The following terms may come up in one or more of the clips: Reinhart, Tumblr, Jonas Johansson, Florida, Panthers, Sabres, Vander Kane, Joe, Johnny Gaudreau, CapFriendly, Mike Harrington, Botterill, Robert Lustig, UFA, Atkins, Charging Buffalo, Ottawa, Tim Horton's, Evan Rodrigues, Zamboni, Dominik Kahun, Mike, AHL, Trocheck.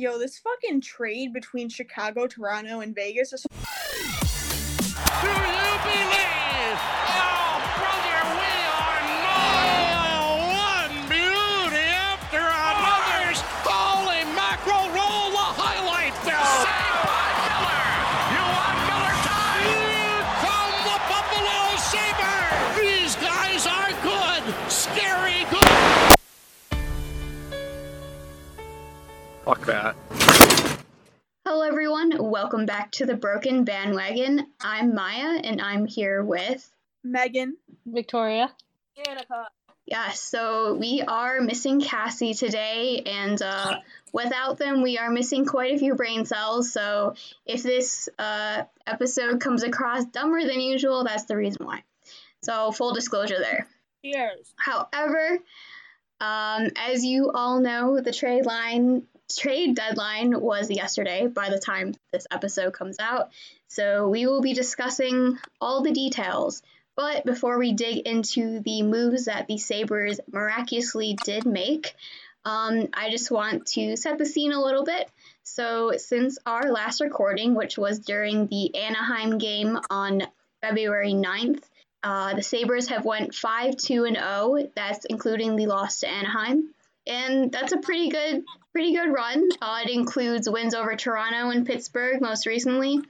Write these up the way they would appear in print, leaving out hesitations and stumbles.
Yo, this fucking trade between Chicago, Toronto, and Vegas is... Do you believe? Oh, brother, we are not one beauty after another. Holy mackerel, roll a highlight film. Saved by Miller. You want Miller time? Here come the Buffalo Sabres. These guys are good. Scary good. Fuck that. Hello, everyone. Welcome back to the Broken Bandwagon. I'm Maya, and I'm here with... Megan. Victoria. Danica. Yeah, so we are missing Cassie today, and without them, we are missing quite a few brain cells, so if this episode comes across dumber than usual, that's the reason why. So, full disclosure there. Cheers. However, as you all know, the trade deadline was yesterday by the time this episode comes out, so we will be discussing all the details. But before we dig into the moves that the Sabres miraculously did make, I just want to set the scene a little bit. So since our last recording, which was during the Anaheim game on February 9th, the Sabres have went 5-2-0, that's including the loss to Anaheim. And that's a pretty good run. It includes wins over Toronto and Pittsburgh most recently.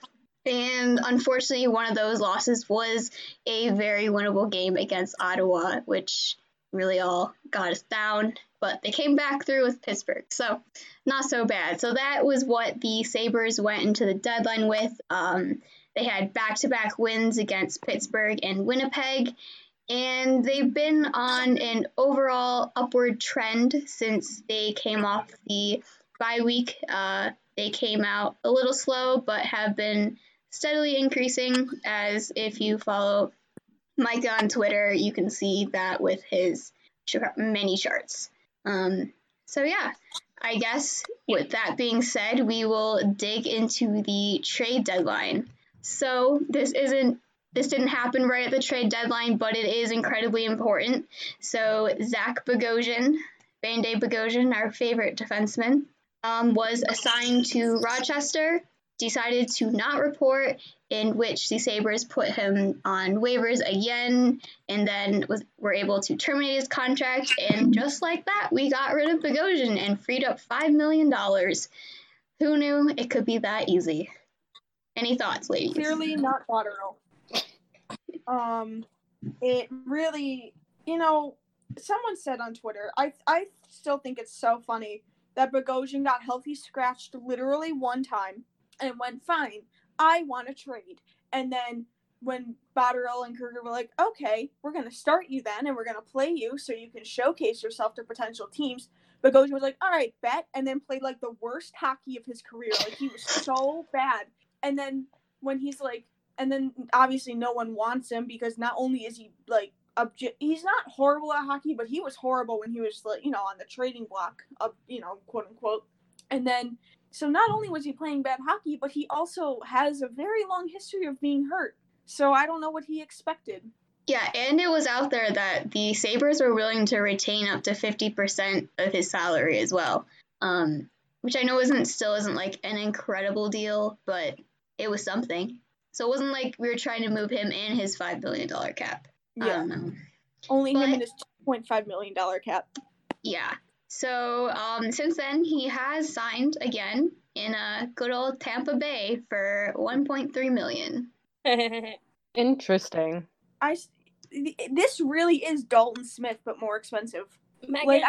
And unfortunately, one of those losses was a very winnable game against Ottawa, which really all got us down. But they came back through with Pittsburgh, so not so bad. So that was what the Sabres went into the deadline with. They had back-to-back wins against Pittsburgh and Winnipeg. And they've been on an overall upward trend since they came off the bye week. They came out a little slow, but have been steadily increasing. As if you follow Mike on Twitter, you can see that with his many charts. So yeah, I guess with that being said, we will dig into the trade deadline. So This didn't happen right at the trade deadline, but it is incredibly important. So Zach Bogosian, Band-Aid Bogosian, our favorite defenseman, was assigned to Rochester, decided to not report, in which the Sabres put him on waivers again, and then were able to terminate his contract. And just like that, we got rid of Bogosian and freed up $5 million. Who knew it could be that easy? Any thoughts, ladies? Clearly not Botterill. It really, someone said on Twitter, I still think it's so funny that Bogosian got healthy scratched literally one time and went, fine, I want to trade. And then when Botterill and Kruger were like, okay, we're going to start you then and we're going to play you so you can showcase yourself to potential teams, Bogosian was like, all right, bet, and then played like the worst hockey of his career. Like, he was so bad. And then And then obviously no one wants him because not only is he he's not horrible at hockey, but he was horrible when he was on the trading block of, quote unquote. And then, so not only was he playing bad hockey, but he also has a very long history of being hurt. So I don't know what he expected. Yeah, and it was out there that the Sabres were willing to retain up to 50% of his salary as well, which I know isn't like an incredible deal, but it was something. So it wasn't like we were trying to move him and his $5 billion cap. Yeah. I don't know. Him and his $2.5 million cap. Yeah. So since then, he has signed again in a good old Tampa Bay for $1.3 million. Interesting. This really is Dalton Smith, but more expensive. Megan,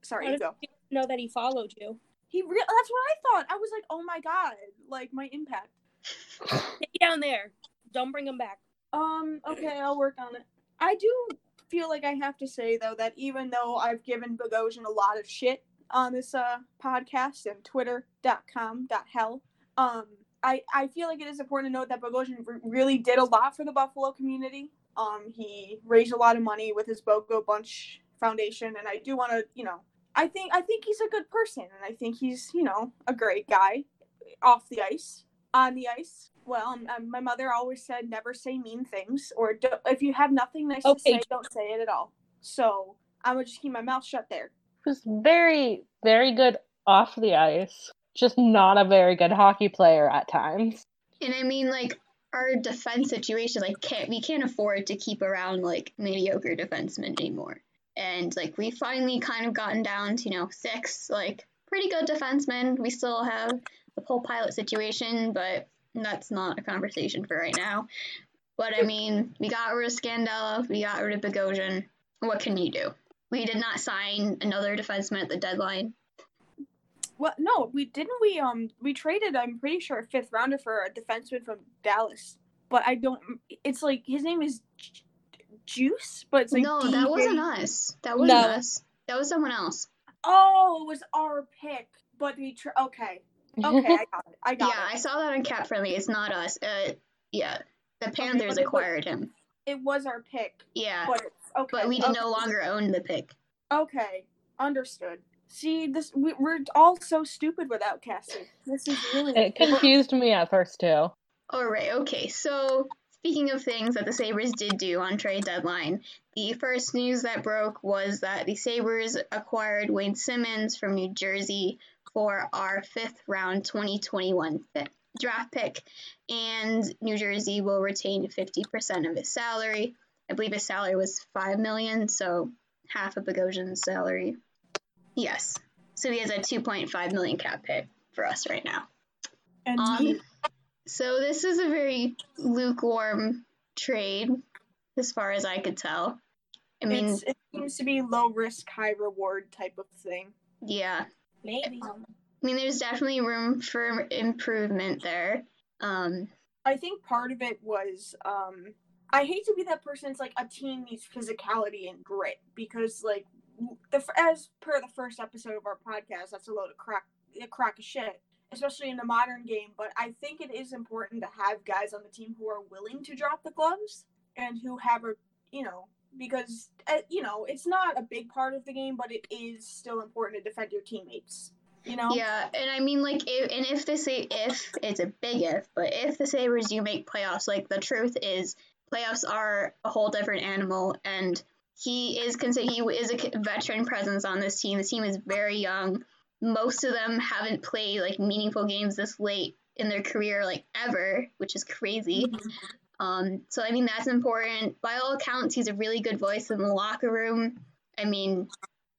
Sorry, you go. I didn't know that he followed you. That's what I thought. I was like, oh my God, like my impact. Stay down there. Don't bring him back. Okay, I'll work on it. I do feel like I have to say, though, that even though I've given Bogosian a lot of shit on this podcast and twitter.com.hell, I feel like it is important to note that Bogosian really did a lot for the Buffalo community. He raised a lot of money with his BOGO Bunch Foundation, and I do want to, I think he's a good person, and I think he's, a great guy off the ice. On the ice, well, my mother always said never say mean things, or if you have nothing nice to say, don't say it at all. So I would just keep my mouth shut there. It was very, very good off the ice, just not a very good hockey player at times. And I mean, like, our defense situation, like, we can't afford to keep around, like, mediocre defensemen anymore. And, like, we finally kind of gotten down to, you know, 6, like, pretty good defensemen. We still have the whole pilot situation, but that's not a conversation for right now. But, I mean, we got rid of Scandella, we got rid of Bogosian. What can you do? We did not sign another defenseman at the deadline. Well, no, we didn't. We traded, I'm pretty sure, a 5th rounder for a defenseman from Dallas. But I don't, it's like, his name is Juice, but it's like... No, that wasn't us. That wasn't us. That was someone else. Oh, it was our pick. But we, okay, I got it. Yeah, I saw that on CapFriendly. It's not us. Yeah, the Panthers acquired him. It was our pick. Yeah, but, but we no longer own the pick. Okay, understood. See, this we're all so stupid without Cassie. This is really... It confused me at first, too. All right, okay. So, speaking of things that the Sabres did do on trade deadline, the first news that broke was that the Sabres acquired Wayne Simmons from New Jersey for our 5th round 2021 draft pick, and New Jersey will retain 50% of his salary. I believe his salary was $5 million, so half of Bogosian's salary. Yes. So he has a $2.5 million cap hit for us right now. And so this is a very lukewarm trade, as far as I could tell. I mean, it seems to be low risk, high reward type of thing. Yeah. Maybe. I mean, there's definitely room for improvement there. I think part of it was... I hate to be that person. It's like a team needs physicality and grit because, like, as per the first episode of our podcast, that's a load of crack of shit, especially in the modern game. But I think it is important to have guys on the team who are willing to drop the gloves and who have a, you know, because, you know, it's not a big part of the game, but it is still important to defend your teammates. You know? Yeah, and I mean, like, if it's a big if, but if the Sabres do make playoffs, like, the truth is, playoffs are a whole different animal, and he is a veteran presence on this team. This team is very young. Most of them haven't played, like, meaningful games this late in their career, like, ever, which is crazy. Mm-hmm. So, I mean, that's important. By all accounts, he's a really good voice in the locker room. I mean,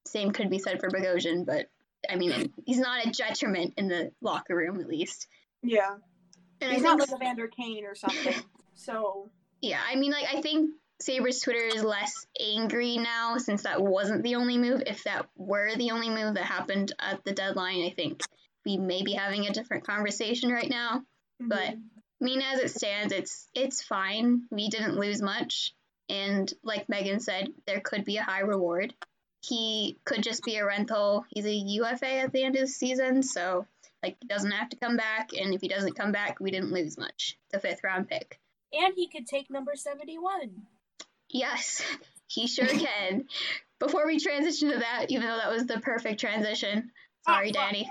same could be said for Bogosian, but, I mean, he's not a detriment in the locker room, at least. Yeah. And he's not like a Vander Kane or something, so... Yeah, I mean, like, I think Sabres Twitter is less angry now since that wasn't the only move. If that were the only move that happened at the deadline, I think we may be having a different conversation right now. Mm-hmm. But, I mean, as it stands, it's fine. We didn't lose much. And like Megan said, there could be a high reward. He could just be a rental. He's a UFA at the end of the season, so, like, he doesn't have to come back. And if he doesn't come back, we didn't lose much. The 5th round pick. And he could take number 71. Yes, he sure can. Before we transition to that, even though that was the perfect transition, sorry, Danny.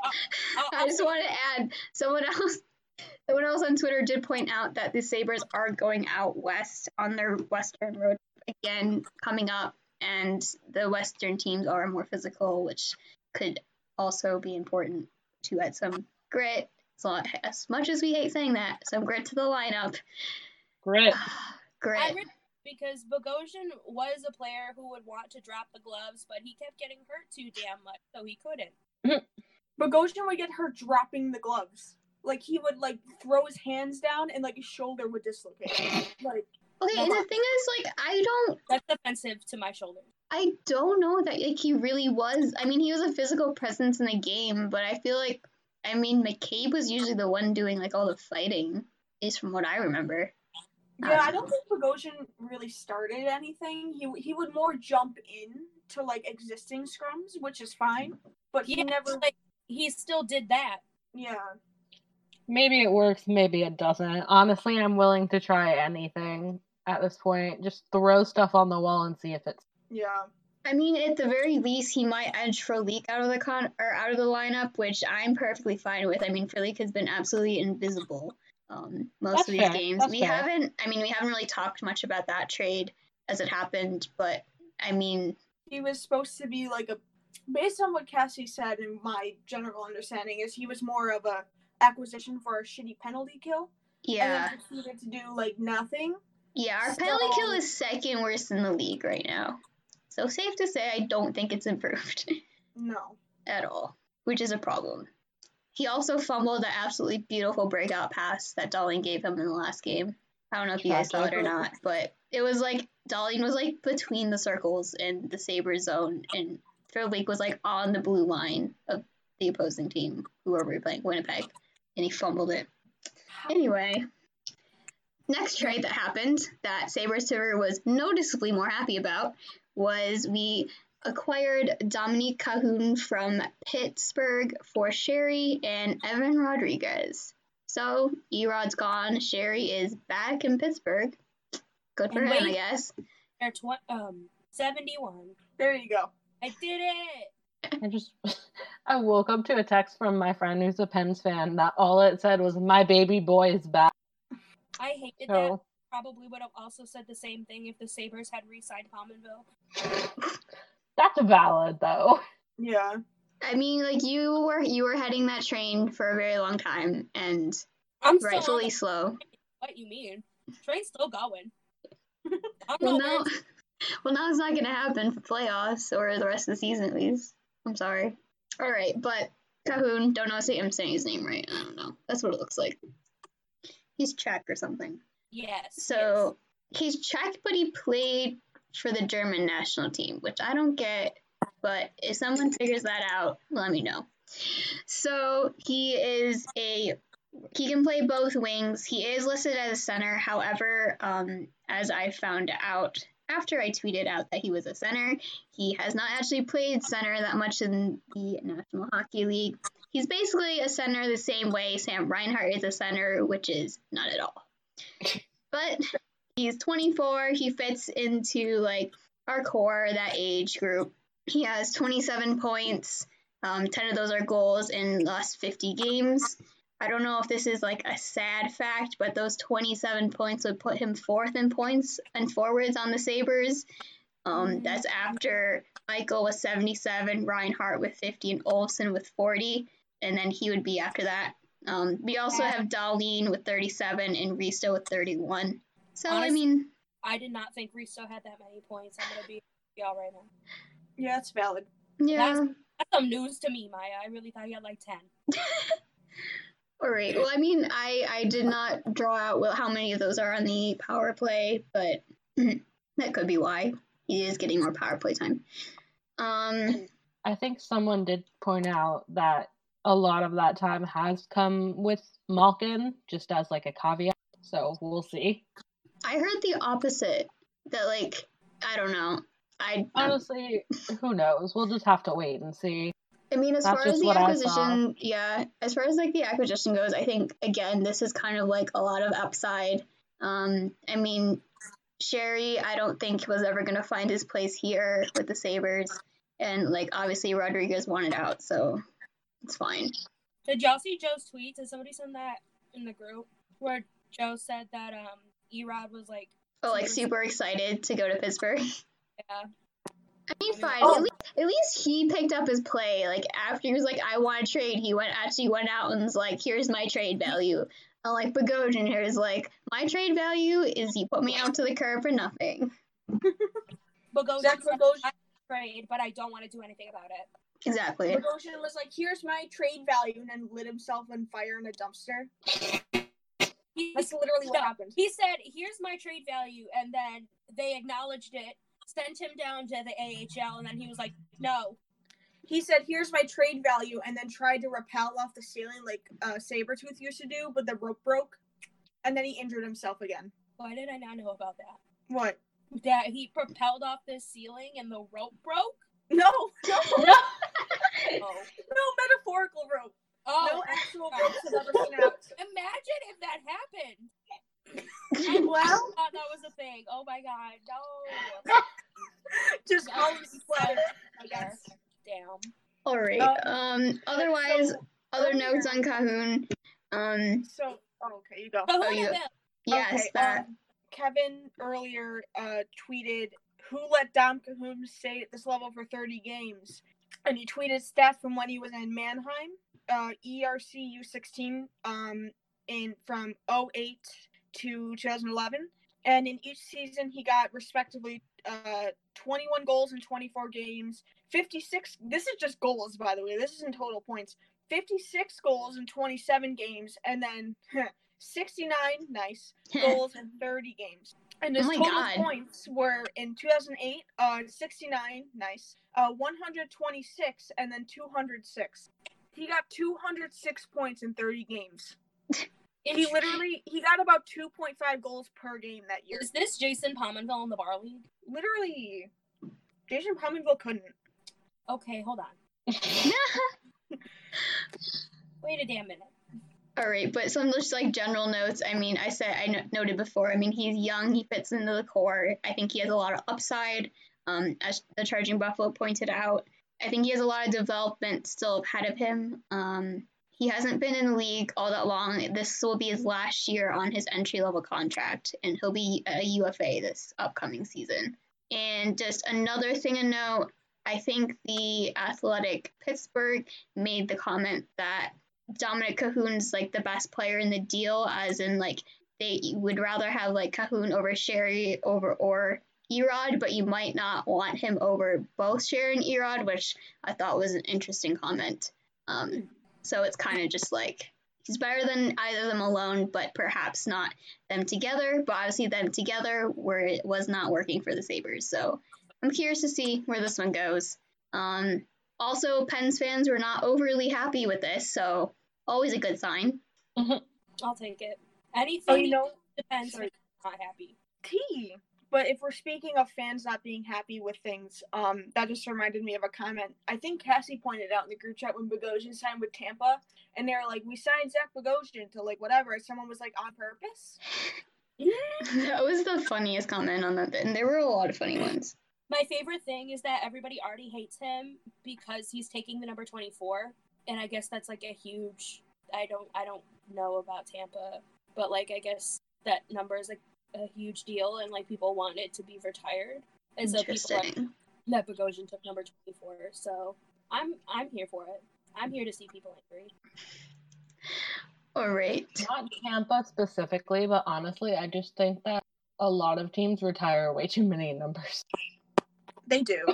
I just want to add, someone else on Twitter did point out that the Sabres are going out west on their Western road again coming up, and the Western teams are more physical, which could also be important to add some grit. As much as we hate saying that, some grit to the lineup. Grit. I remember because Bogosian was a player who would want to drop the gloves, but he kept getting hurt too damn much, so he couldn't. Bogosian would get hurt dropping the gloves. Like, he would, like, throw his hands down and, like, his shoulder would dislocate. Like, okay, and the thing is, like, that's offensive to my shoulder. I don't know that, like, he really was. I mean, he was a physical presence in the game, but I feel like, I mean, McCabe was usually the one doing, like, all the fighting, is from what I remember. Yeah, I don't think Bogosian really started anything. He would more jump in to, like, existing scrums, which is fine. But he never... Like, he still did that. Yeah. Maybe it works, maybe it doesn't. Honestly, I'm willing to try anything at this point. Just throw stuff on the wall and see if it's... Yeah. I mean, at the very least, he might edge Frolik out of the lineup, which I'm perfectly fine with. I mean, Frolik has been absolutely invisible most of these games. We haven't really talked much about that trade as it happened, but I mean, he was supposed to be like a based on what Cassie said and my general understanding is he was more of a acquisition for a shitty penalty kill. Yeah. And then proceeded to do, like, nothing. Yeah, our penalty kill is second worst in the league right now. So safe to say I don't think it's improved. No. At all. Which is a problem. He also fumbled the absolutely beautiful breakout pass that Dahlin gave him in the last game. I don't know if you guys saw it or not, but it was like Dahlin was like between the circles and the Sabres zone, and Trocheck was like on the blue line of the opposing team, whoever we were playing, Winnipeg, and he fumbled it. Anyway, next trade that happened that Sabres Twitter was noticeably more happy about was we acquired Dominik Kahun from Pittsburgh for Sheary and Evan Rodrigues. So, Erod's gone. Sheary is back in Pittsburgh. Good for him, I guess. They're 71. There you go. I did it! I woke up to a text from my friend who's a Pens fan that all it said was, "My baby boy is back." I hated that. Probably would have also said the same thing if the Sabres had re-signed Pominville. That's valid, though. Yeah. I mean, like, you were heading that train for a very long time, and I'm rightfully slow. What you mean? Train's still going. Now it's not going to happen for playoffs or the rest of the season, at least. I'm sorry. All right, but Kahun, don't know if I'm saying his name right. I don't know. That's what it looks like. He's Czech or something. Yes. So he's Czech, but he played for the German national team, which I don't get. But if someone figures that out, let me know. So he can play both wings. He is listed as a center. However, as I found out after I tweeted out that he was a center, he has not actually played center that much in the National Hockey League. He's basically a center the same way Sam Reinhart is a center, which is not at all. But he's 24. He fits into, like, our core, that age group. He has 27 points. 10 of those are goals in the last 50 games. I don't know if this is, like, a sad fact, but those 27 points would put him fourth in points and forwards on the Sabres. That's after Michael with 77, Reinhart with 50, and Olsen with 40. And then he would be after that. We also have Dahlin with 37 and Risto with 31. So, honestly, I mean, I did not think Risto had that many points. I'm going to be y'all right now. Yeah, it's valid. Yeah. That's some news to me, Maya. I really thought he had like 10. All right. Well, I mean, I did not draw out how many of those are on the power play, but that could be why. He is getting more power play time. I think someone did point out that a lot of that time has come with Malkin, just as like a caveat, so we'll see. I heard the opposite, that like, I don't know. Honestly, who knows? We'll just have to wait and see. I mean, as far as like the acquisition goes, I think, again, this is kind of like a lot of upside. I mean, Sheary, I don't think was ever going to find his place here with the Sabres, and like, obviously Rodrigues wanted out, so it's fine. Did y'all see Joe's tweet? Did somebody send that in the group where Joe said that Erod was like super excited to go to Pittsburgh? Yeah. I mean, fine. Oh. At least he picked up his play. Like, after he was like, "I want to trade," he went out and was like, "Here's my trade value." I'm like, Bogosian here is like, "My trade value is you put me out to the curb for nothing." Bogosian trade, but I don't want to do anything about it. Exactly. Bogosian was like, "Here's my trade value," and then lit himself on fire in a dumpster. That's literally what happened. He said, "Here's my trade value," and then they acknowledged it, sent him down to the AHL, and then he was like, "No." He said, "Here's my trade value," and then tried to rappel off the ceiling like Sabretooth used to do, but the rope broke, and then he injured himself again. Why did I not know about that? What? That he propelled off the ceiling and the rope broke? No. No metaphorical rope. Oh, no actual rope has ever snapped. Imagine if that happened. I thought that was a thing. Oh my god, no. Just call me flatter, I guess. Damn. Alright. Otherwise, other notes on Kahun. Okay, you go. Yes, that. Kevin earlier tweeted, "Who let Dom Kahun stay at this level for 30 games?" And he tweeted stats from when he was in Mannheim, ERC U16, in from 2008 to 2011. And in each season, he got respectively 21 goals in 24 games, 56. This is just goals, by the way. This isn't total points. 56 goals in 27 games, and then 69 goals in 30 games. And his points were in 2008, 69, 126, and then 206. He got 206 points in 30 games. And he got about 2.5 goals per game that year. Is this Jason Pominville in the Bar League? Literally, Jason Pominville couldn't. Okay, hold on. Wait a damn minute. All right, but some just like general notes. I mean, I noted before. I mean, he's young. He fits into the core. I think he has a lot of upside. As the Charging Buffalo pointed out, I think he has a lot of development still ahead of him. He hasn't been in the league all that long. This will be his last year on his entry-level contract, and he'll be a UFA this upcoming season. And just another thing to note, I think the Athletic Pittsburgh made the comment that Dominik Kahun's, like, the best player in the deal, as in, like, they would rather have, like, Kahun over Sheary or Erod, but you might not want him over both Sheary and Erod, which I thought was an interesting comment. So it's kind of just like, he's better than either of them alone, but perhaps not them together. But obviously them together was not working for the Sabres. So I'm curious to see where this one goes. Also, Pens fans were not overly happy with this, so always a good sign. I'll take it. Anything the Pens are not happy. Tea. But if we're speaking of fans not being happy with things, that just reminded me of a comment. I think Cassie pointed out in the group chat when Bogosian signed with Tampa, and they were like, we signed Zach Bogosian to, like, whatever. And someone was like, on purpose? Yeah. That was the funniest comment on that. And there were a lot of funny ones. My favorite thing is that everybody already hates him because he's taking the number 24. And I guess that's, like, a huge... I don't know about Tampa, but, like, I guess that number is, like, a huge deal, and like people want it to be retired, and so people like that Bogosian took number 24. So I'm here for it. I'm here to see people angry. All right, not Tampa specifically, but honestly, I just think that a lot of teams retire way too many numbers. They do.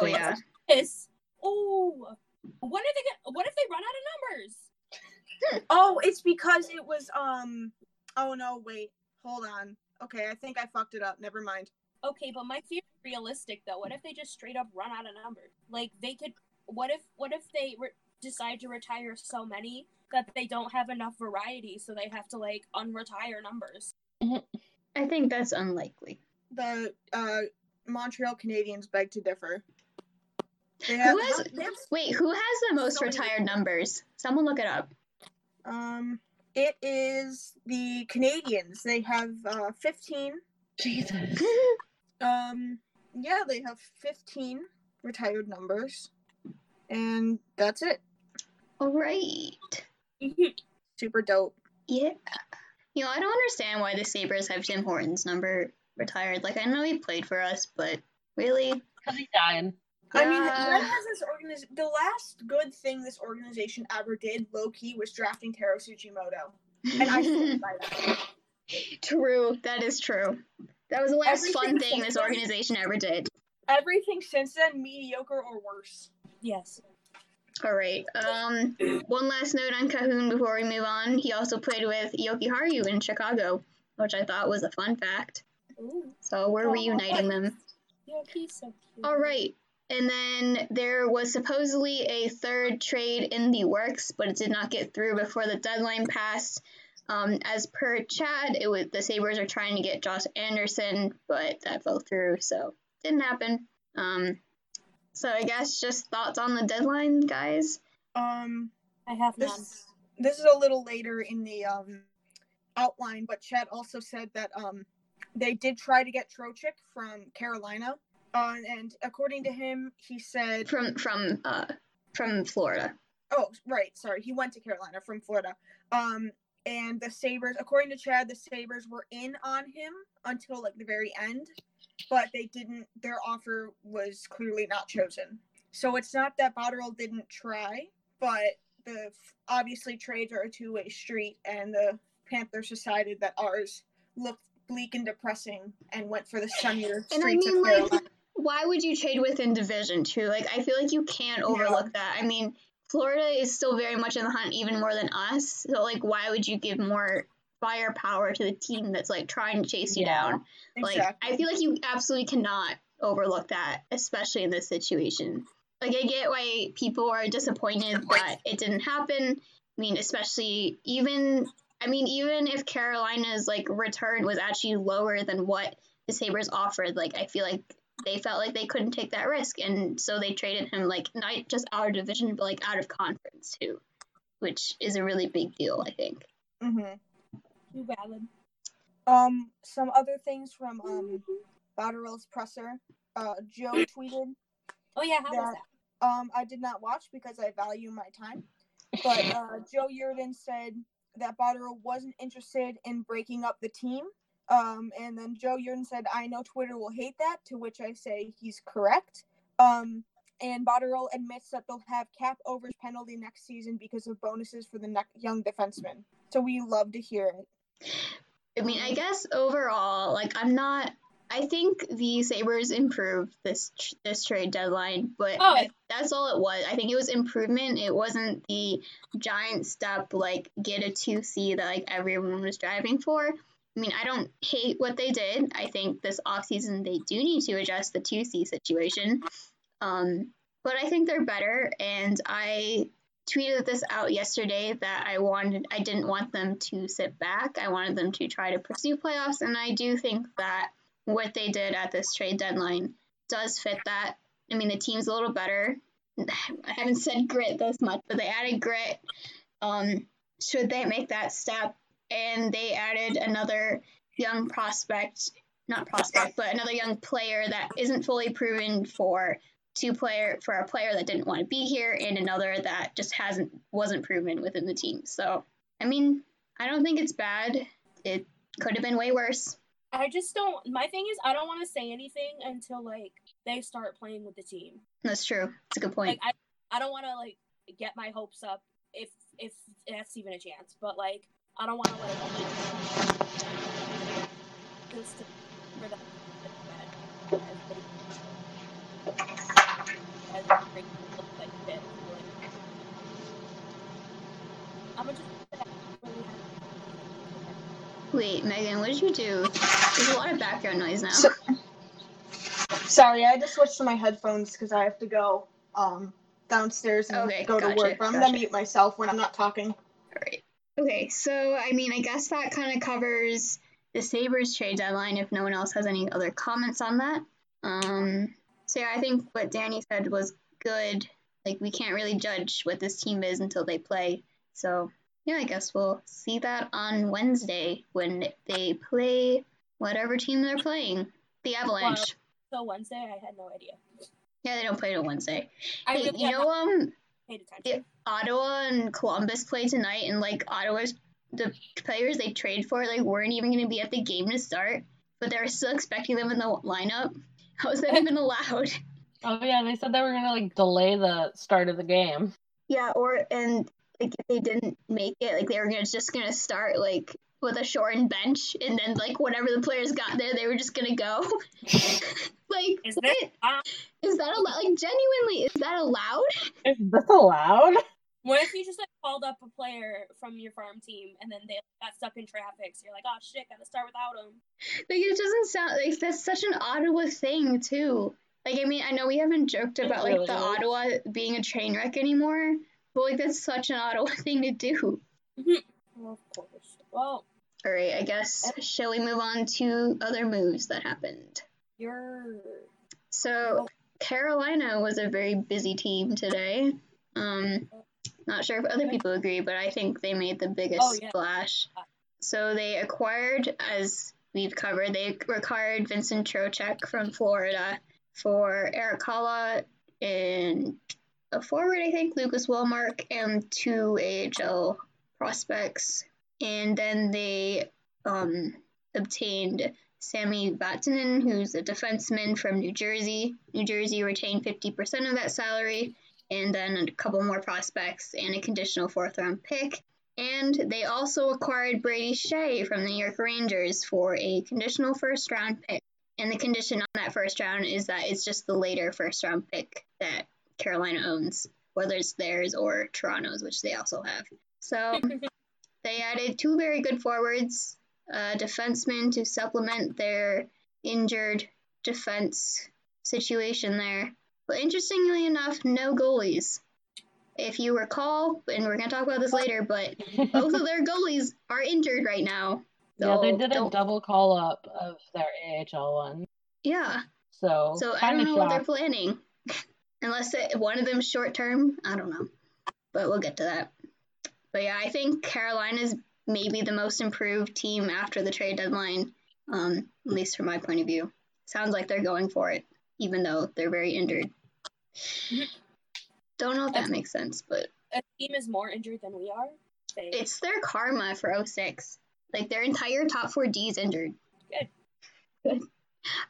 Oh yeah. Yes. Oh, what if they run out of numbers? Oh, it's because it was Oh no, wait, hold on. Okay, I think I fucked it up. Never mind. Okay, but my fear is realistic, though. What if they just straight up run out of numbers? Like, they could... What if they decide to retire so many that they don't have enough variety, so they have to, like, unretire numbers? I think that's unlikely. The Montreal Canadiens beg to differ. Who has the most retired numbers? Someone look it up. It is the Canadians. They have 15. Jesus. Yeah, they have 15 retired numbers. And that's it. All right. Super dope. Yeah. You know, I don't understand why the Sabres have Tim Horton's number retired. Like, I know he played for us, but really? Because he's dying. I mean, the last good thing this organization ever did, low-key, was drafting Taro Tsuchimoto. And I stand by that. True. That is true. That was the last fun thing this organization ever did. Everything since then, mediocre or worse. Yes. All right. One last note on Kahun before we move on. He also played with Yoki Haru in Chicago, which I thought was a fun fact. Ooh. So we're reuniting them. Yoki's so cute. All right. And then there was supposedly a third trade in the works, but it did not get through before the deadline passed. As per Chad, the Sabres are trying to get Josh Anderson, but that fell through, so didn't happen. So I guess just thoughts on the deadline, guys? I have none. This is a little later in the outline, but Chad also said that they did try to get Trocheck from Carolina. And according to him, he said... From Florida. Oh, right. Sorry. He went to Carolina from Florida. And the Sabres, according to Chad, the Sabres were in on him until, like, the very end. But their offer was clearly not chosen. So it's not that Botterill didn't try, but the obviously trades are a two-way street, and the Panthers decided that ours looked bleak and depressing and went for the sunnier streets. And I mean, like, why would you trade within division too? Like, I feel like you can't overlook that. I mean, Florida is still very much in the hunt, even more than us. So, like, why would you give more firepower to the team that's, like, trying to chase you down? Exactly. Like, I feel like you absolutely cannot overlook that, especially in this situation. Like, I get why people are disappointed that it didn't happen. I mean, especially even if Carolina's, like, return was actually lower than what the Sabres offered, like, I feel like they felt like they couldn't take that risk, and so they traded him, like, not just out of division, but, like, out of conference, too, which is a really big deal, I think. Mm-hmm. You valid. Some other things from Botterill's presser. Joe tweeted. Oh, yeah, how was that? I did not watch because I value my time, but Joe Yurden said that Botterill wasn't interested in breaking up the team. And then Joe Yurden said, "I know Twitter will hate that," to which I say he's correct. And Botterill admits that they'll have cap overs penalty next season because of bonuses for the young defenseman. So we love to hear it. I mean, I guess overall, like, I think the Sabres improved this trade deadline, but that's all it was. I think it was improvement. It wasn't the giant step, like, get a 2C that, like, everyone was driving for. I mean, I don't hate what they did. I think this offseason they do need to adjust the 2C situation. But I think they're better, and I tweeted this out yesterday that I didn't want them to sit back. I wanted them to try to pursue playoffs, and I do think that what they did at this trade deadline does fit that. I mean, the team's a little better. I haven't said grit this much, but they added grit. Should they make that step? And they added another young another young player that isn't fully proven for a player that didn't want to be here, and another that just wasn't proven within the team. So, I mean, I don't think it's bad. It could have been way worse. My thing is, I don't want to say anything until, like, they start playing with the team. That's true. It's a good point. Like, I don't want to, like, get my hopes up if that's even a chance, but, like, I don't want to, like, just for that. Wait, Megan, what did you do? There's a lot of background noise now. Sorry, I just switched to my headphones because I have to go downstairs and go to work. But I'm going to mute myself when I'm not talking. All right. Okay, so, I mean, I guess that kind of covers the Sabres trade deadline if no one else has any other comments on that. So, yeah, I think what Danny said was good. Like, we can't really judge what this team is until they play. So, yeah, I guess we'll see that on Wednesday when they play whatever team they're playing, the Avalanche. Wow. So, Wednesday? I had no idea. Yeah, they don't play till Wednesday. Ottawa and Columbus play tonight, and, like, the players they trade for, like, weren't even going to be at the game to start, but they were still expecting them in the lineup. How is that even allowed? Oh, yeah, they said they were going to, like, delay the start of the game. Yeah, like, if they didn't make it, like, they were just going to start, like, with a shortened bench, and then, like, whenever the players got there, they were just going to go. Like, is that allowed? Like, genuinely, is that allowed? Is this allowed? What if you just, like, called up a player from your farm team, and then they got stuck in traffic, so you're like, oh, shit, gotta start without him. Like, it doesn't sound, like, that's such an Ottawa thing, too. Like, I mean, I know we haven't joked about, like, the Ottawa being a train wreck anymore, but, like, that's such an Ottawa thing to do. Mm-hmm. Well, of course. Well, all right, I guess, shall we move on to other moves that happened? So, Carolina was a very busy team today. Not sure if other people agree, but I think they made the biggest splash. So, they acquired, as we've covered, Vincent Trocheck from Florida for Eric Halla and a forward, I think, Lucas Walmark, and two AHL prospects. And then they obtained Sammy Vatanen, who's a defenseman from New Jersey. New Jersey retained 50% of that salary, and then a couple more prospects and a conditional fourth-round pick. And they also acquired Brady Shea from the New York Rangers for a conditional first-round pick. And the condition on that first round is that it's just the later first-round pick that Carolina owns, whether it's theirs or Toronto's, which they also have. So they added two very good forwards, defensemen to supplement their injured defense situation there. But interestingly enough, no goalies. If you recall, and we're going to talk about this later, but both of their goalies are injured right now. So yeah, they did a double call-up of their AHL one. Yeah. So I don't know what they're planning. Unless one of them's short-term, I don't know. But we'll get to that. But yeah, I think Carolina's maybe the most improved team after the trade deadline, at least from my point of view. Sounds like they're going for it, even though they're very injured. Don't know if that makes sense, but... A team is more injured than we are? It's their karma for 06. Like, their entire top 4D is injured. Good.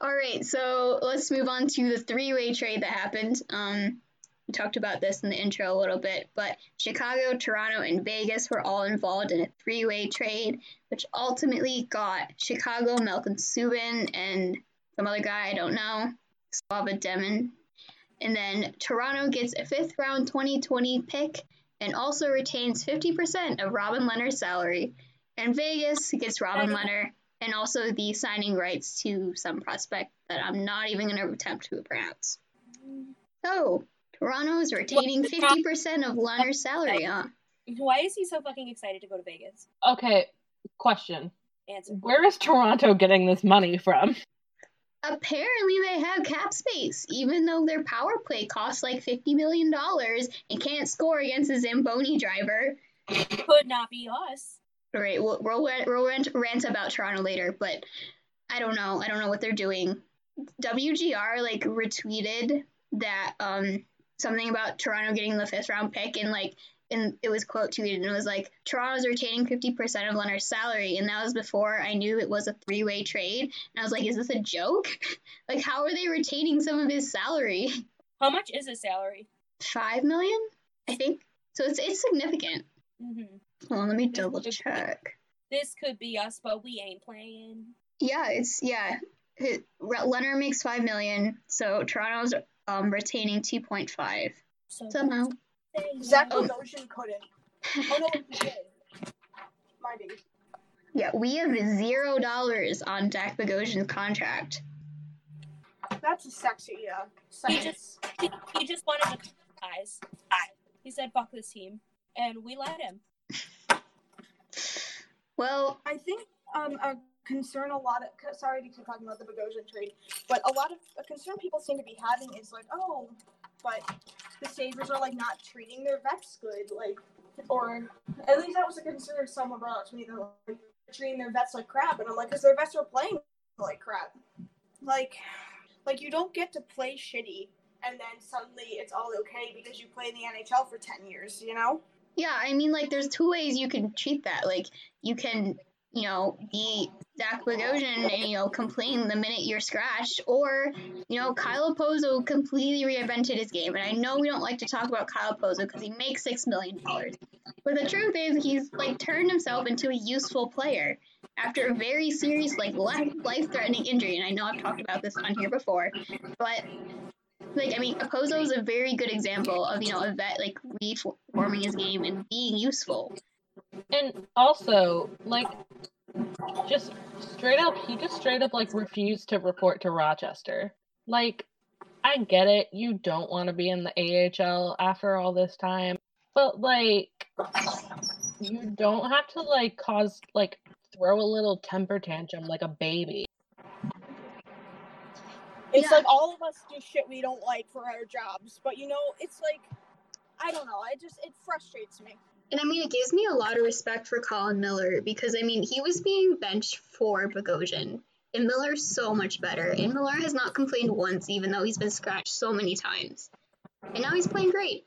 All right, so let's move on to the three-way trade that happened. We talked about this in the intro a little bit, but Chicago, Toronto, and Vegas were all involved in a three-way trade, which ultimately got Chicago, Malcolm Subban, and some other guy, I don't know, Slava Demon. And then Toronto gets a fifth-round 2020 pick and also retains 50% of Robin Leonard's salary. And Vegas gets Robin Leonard and also the signing rights to some prospect that I'm not even going to attempt to pronounce. So, Toronto is retaining 50% of Leonard's salary, huh? Why is he so fucking excited to go to Vegas? Okay, question. Answer. Where is Toronto getting this money from? Apparently they have cap space, even though their power play costs like $50 million and can't score against a Zamboni driver. It could not be us. All right, we'll rant about Toronto later, but I don't know what they're doing. WGR like retweeted that something about Toronto getting the fifth round pick, and it was quote tweeted, and it was like Toronto's retaining 50% of Leonard's salary, and that was before I knew it was a three-way trade, and I was like, is this a joke? Like, how are they retaining some of his salary? How much is his salary? $5 million, I think. So it's significant. Mm-hmm. Hold on, let me double check. This could be us, but we ain't playing. Yeah. Leonard makes $5 million, so Toronto's retaining 2.5. Somehow. Zach Bogosian couldn't. Oh no, he did. My baby. Yeah, we have $0 on Zach Bogosian's contract. That's a sexy, yeah. He just wanted to eyes. He said, "Fuck this team," and we let him. Well, I think sorry to keep talking about the Bogosian trade, but a concern people seem to be having is like, oh, but the Sabres are like not treating their vets good, like, or at least that was a concern of someone brought to me, that like treating their vets like crap, and I'm like, because their vets are playing like crap, like you don't get to play shitty and then suddenly it's all okay because you play in the NHL for 10 years, you know. Yeah, I mean, like, there's two ways you can treat that. Like, you can, be Zach Bogosian and, complain the minute you're scratched. Or, Kyle Poso completely reinvented his game. And I know we don't like to talk about Kyle Poso because he makes $6 million. But the truth is he's, turned himself into a useful player after a very serious, life-threatening injury. And I know I've talked about this on here before. But... Pozo is a very good example of, a vet, reforming his game and being useful. And also, he just straight up refused to report to Rochester. Like, I get it, you don't want to be in the AHL after all this time, but, you don't have to, cause, throw a little temper tantrum like a baby. It's all of us do shit we don't like for our jobs. But, it's I don't know. It frustrates me. And, it gives me a lot of respect for Colin Miller because, he was being benched for Bogosian. And Miller's so much better. And Miller has not complained once, even though he's been scratched so many times. And now he's playing great.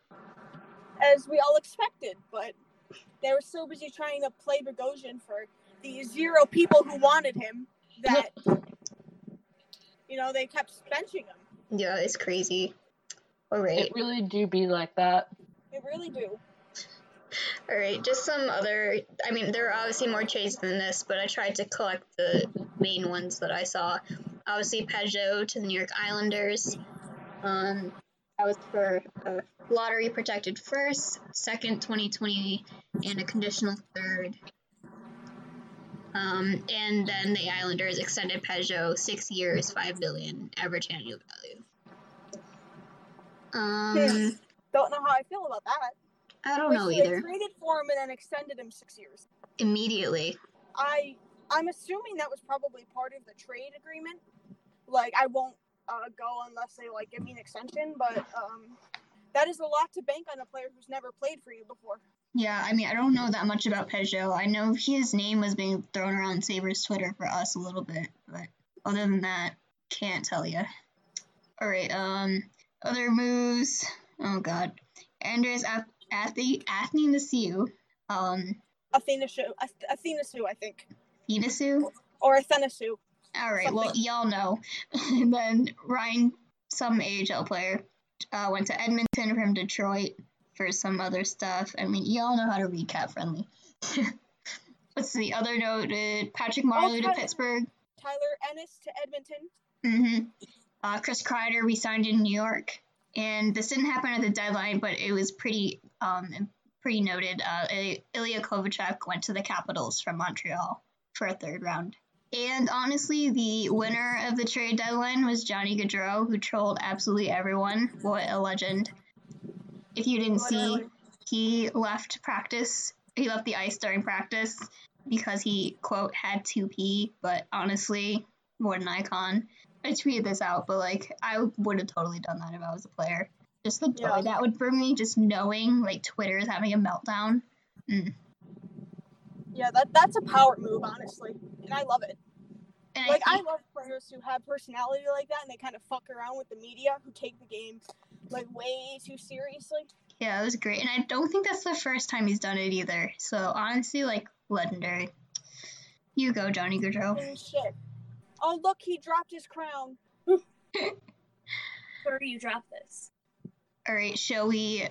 As we all expected. But they were so busy trying to play Bogosian for the zero people who wanted him that... you know, they kept benching him. Yeah, it's crazy. All right. It really do be like that. It really do. All right, just some other, I mean, there are obviously more trades than this, but I tried to collect the main ones that I saw. Obviously, Peugeot to the New York Islanders. That was for a lottery-protected first, second 2020, and a conditional third. And then the Islanders extended Peugeot 6 years, $5 billion, average annual value. Don't know how I feel about that. I don't know either. They traded for him and then extended him 6 years. Immediately. I'm assuming that was probably part of the trade agreement. Like, I won't go unless they, like, give me an extension. But that is a lot to bank on a player who's never played for you before. Yeah, I mean, I don't know that much about Peugeot. I know his name was being thrown around Sabres Twitter for us a little bit. But other than that, can't tell you. All right, other moves. Oh, God. Andres Athanasiou. Athanasiou, I think. Athanasiou? Or Athanasiou. All right, something. Well, y'all know. And then Ryan, some AHL player, went to Edmonton from Detroit for some other stuff. I mean, y'all know how to recap friendly. What's the other noted? Patrick Marleau to Pittsburgh. Tyler Ennis to Edmonton. Mm-hmm. Chris Kreider, we signed in New York. And this didn't happen at the deadline, but it was pretty noted. Ilya Kovalchuk went to the Capitals from Montreal for a third round. And honestly, the winner of the trade deadline was Johnny Gaudreau, who trolled absolutely everyone. What a legend. If you didn't see, he left practice. He left the ice during practice because he, quote, had to pee. But honestly, what an icon. I tweeted this out, but, like, I would have totally done that if I was a player. Just the joy that would bring me, just knowing, like, Twitter is having a meltdown. Mm. Yeah, that's a power move, honestly. And I love it. And like, I love players who have personality like that, and they kind of fuck around with the media, who take the game, like, way too seriously. Yeah, it was great. And I don't think that's the first time he's done it either. So, honestly, like, legendary. You go, Johnny Gaudreau. Oh, shit. Oh, look, he dropped his crown. Where do you drop this? All right, shall we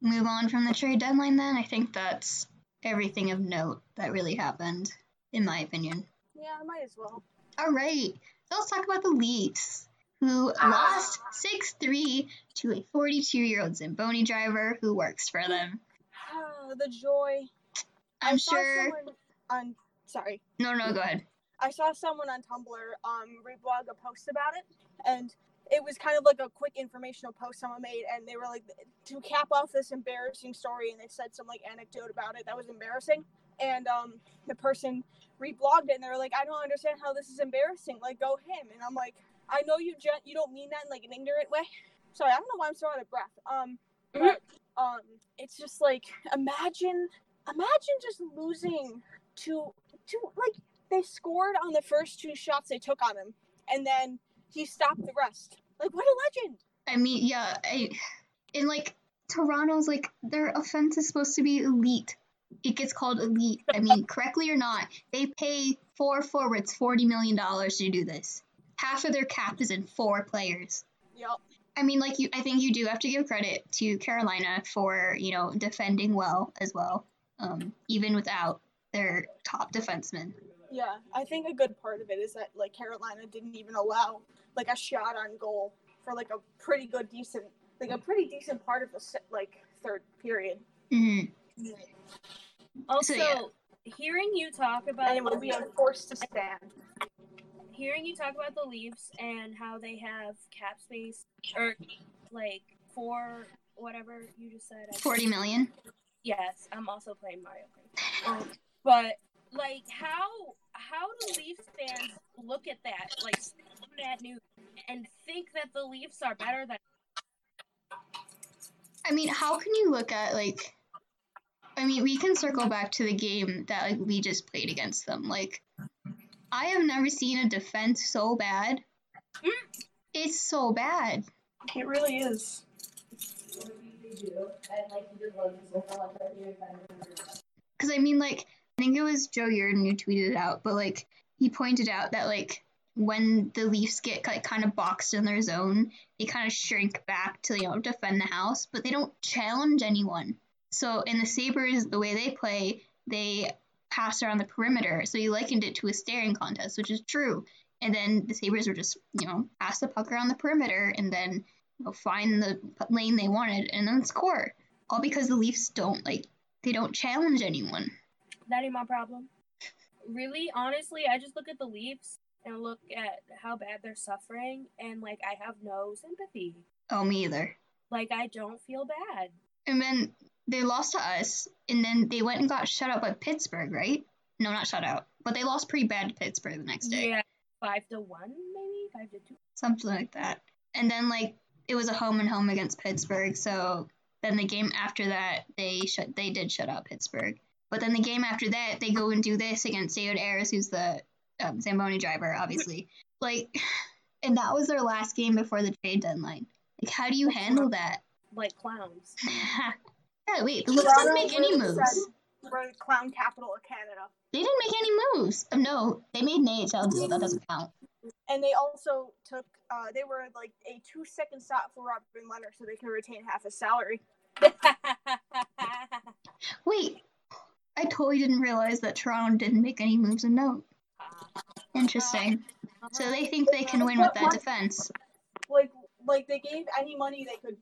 move on from the trade deadline then? I think that's everything of note that really happened, in my opinion. Yeah, might as well. All right, so let's talk about the Leafs, who lost 6-3 to a 42-year-old Zamboni driver who works for them. Oh, the joy. I saw someone on... Sorry. No, go ahead. I saw someone on Tumblr reblog a post about it, and it was kind of like a quick informational post someone made, and they were like, to cap off this embarrassing story, and they said some, like, anecdote about it that was embarrassing, and the person reblogged it, and they were like, I don't understand how this is embarrassing, like, go him, and I'm like, I know you don't mean that in, like, an ignorant way. Sorry, I don't know why I'm so out of breath. But it's just, like, imagine just losing to like, they scored on the first two shots they took on him, and then he stopped the rest. Like, what a legend! I mean, yeah, and, like, Toronto's, like, their offense is supposed to be elite. It gets called elite. I mean, correctly or not, they pay four forwards $40 million to do this. Half of their cap is in four players. Yep. I mean, like, I think you do have to give credit to Carolina for, you know, defending well as well, even without their top defenseman. Yeah, I think a good part of it is that, like, Carolina didn't even allow, like, a shot on goal for, like, a pretty decent part of the, like, third period. Mm-hmm. Yeah. Also, hearing you talk about... And we are forced to stand. Hearing you talk about the Leafs and how they have cap space, or, like, for whatever you just said. $40 million? Yes, I'm also playing Mario Kart. But... Like, how do Leafs fans look at that, like, that news, and think that the Leafs are better than... I mean, how can you look at, like... I mean, we can circle back to the game that, like, we just played against them. Like, I have never seen a defense so bad. Mm. It's so bad. It really is. Because, I mean, like... I think it was Joe Yurden who tweeted it out, but, like, he pointed out that, like, when the Leafs get like kind of boxed in their zone, they kind of shrink back to, you know, defend the house, but they don't challenge anyone. So in the Sabres, the way they play, they pass around the perimeter. So you likened it to a staring contest, which is true. And then the Sabres were just, you know, pass the puck around the perimeter and then, you know, find the lane they wanted and then score. All because the Leafs don't, like, they don't challenge anyone. That ain't my problem. Really, honestly, I just look at the Leafs and look at how bad they're suffering, and, like, I have no sympathy. Oh, me either. Like, I don't feel bad. And then they lost to us, and then they went and got shut out by Pittsburgh, right? No, not shut out. But they lost pretty bad to Pittsburgh the next day. Yeah, 5-1, maybe? 5-2. Something like that. And then, like, it was a home and home against Pittsburgh, so then the game after that, they did shut out Pittsburgh. But then the game after that, they go and do this against David Ayres, who's the Zamboni driver, obviously. Like, and that was their last game before the trade deadline. Like, how do you handle that? Like clowns. Yeah, wait, the Leafs didn't make any moves. We're the clown capital of Canada. They didn't make any moves. No, they made an AHL deal. That doesn't count. And they also took, they were like a 2-second stop for Robin Leonard so they could retain half his salary. Wait, I totally didn't realize that Toronto didn't make any moves of note. Interesting. So they think they can win with that defense. Like they gave any money they could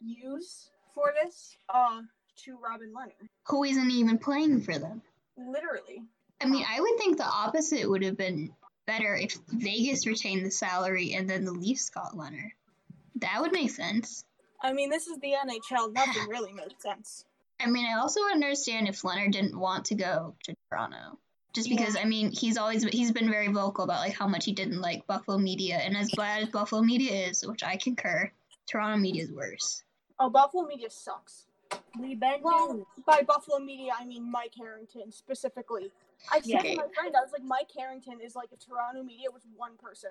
use for this to Robin Leonard. Who isn't even playing for them. Literally. I mean, I would think the opposite would have been better if Vegas retained the salary and then the Leafs got Leonard. That would make sense. I mean, this is the NHL. Nothing really makes sense. I mean, I also understand if Leonard didn't want to go to Toronto. Just because, yeah. I mean, he's been very vocal about, like, how much he didn't like Buffalo media. And as bad as Buffalo media is, which I concur, Toronto media is worse. Oh, Buffalo media sucks. Well, by Buffalo media, I mean Mike Harrington, specifically. I said to my friend, I was like, Mike Harrington is like if Toronto media was one person.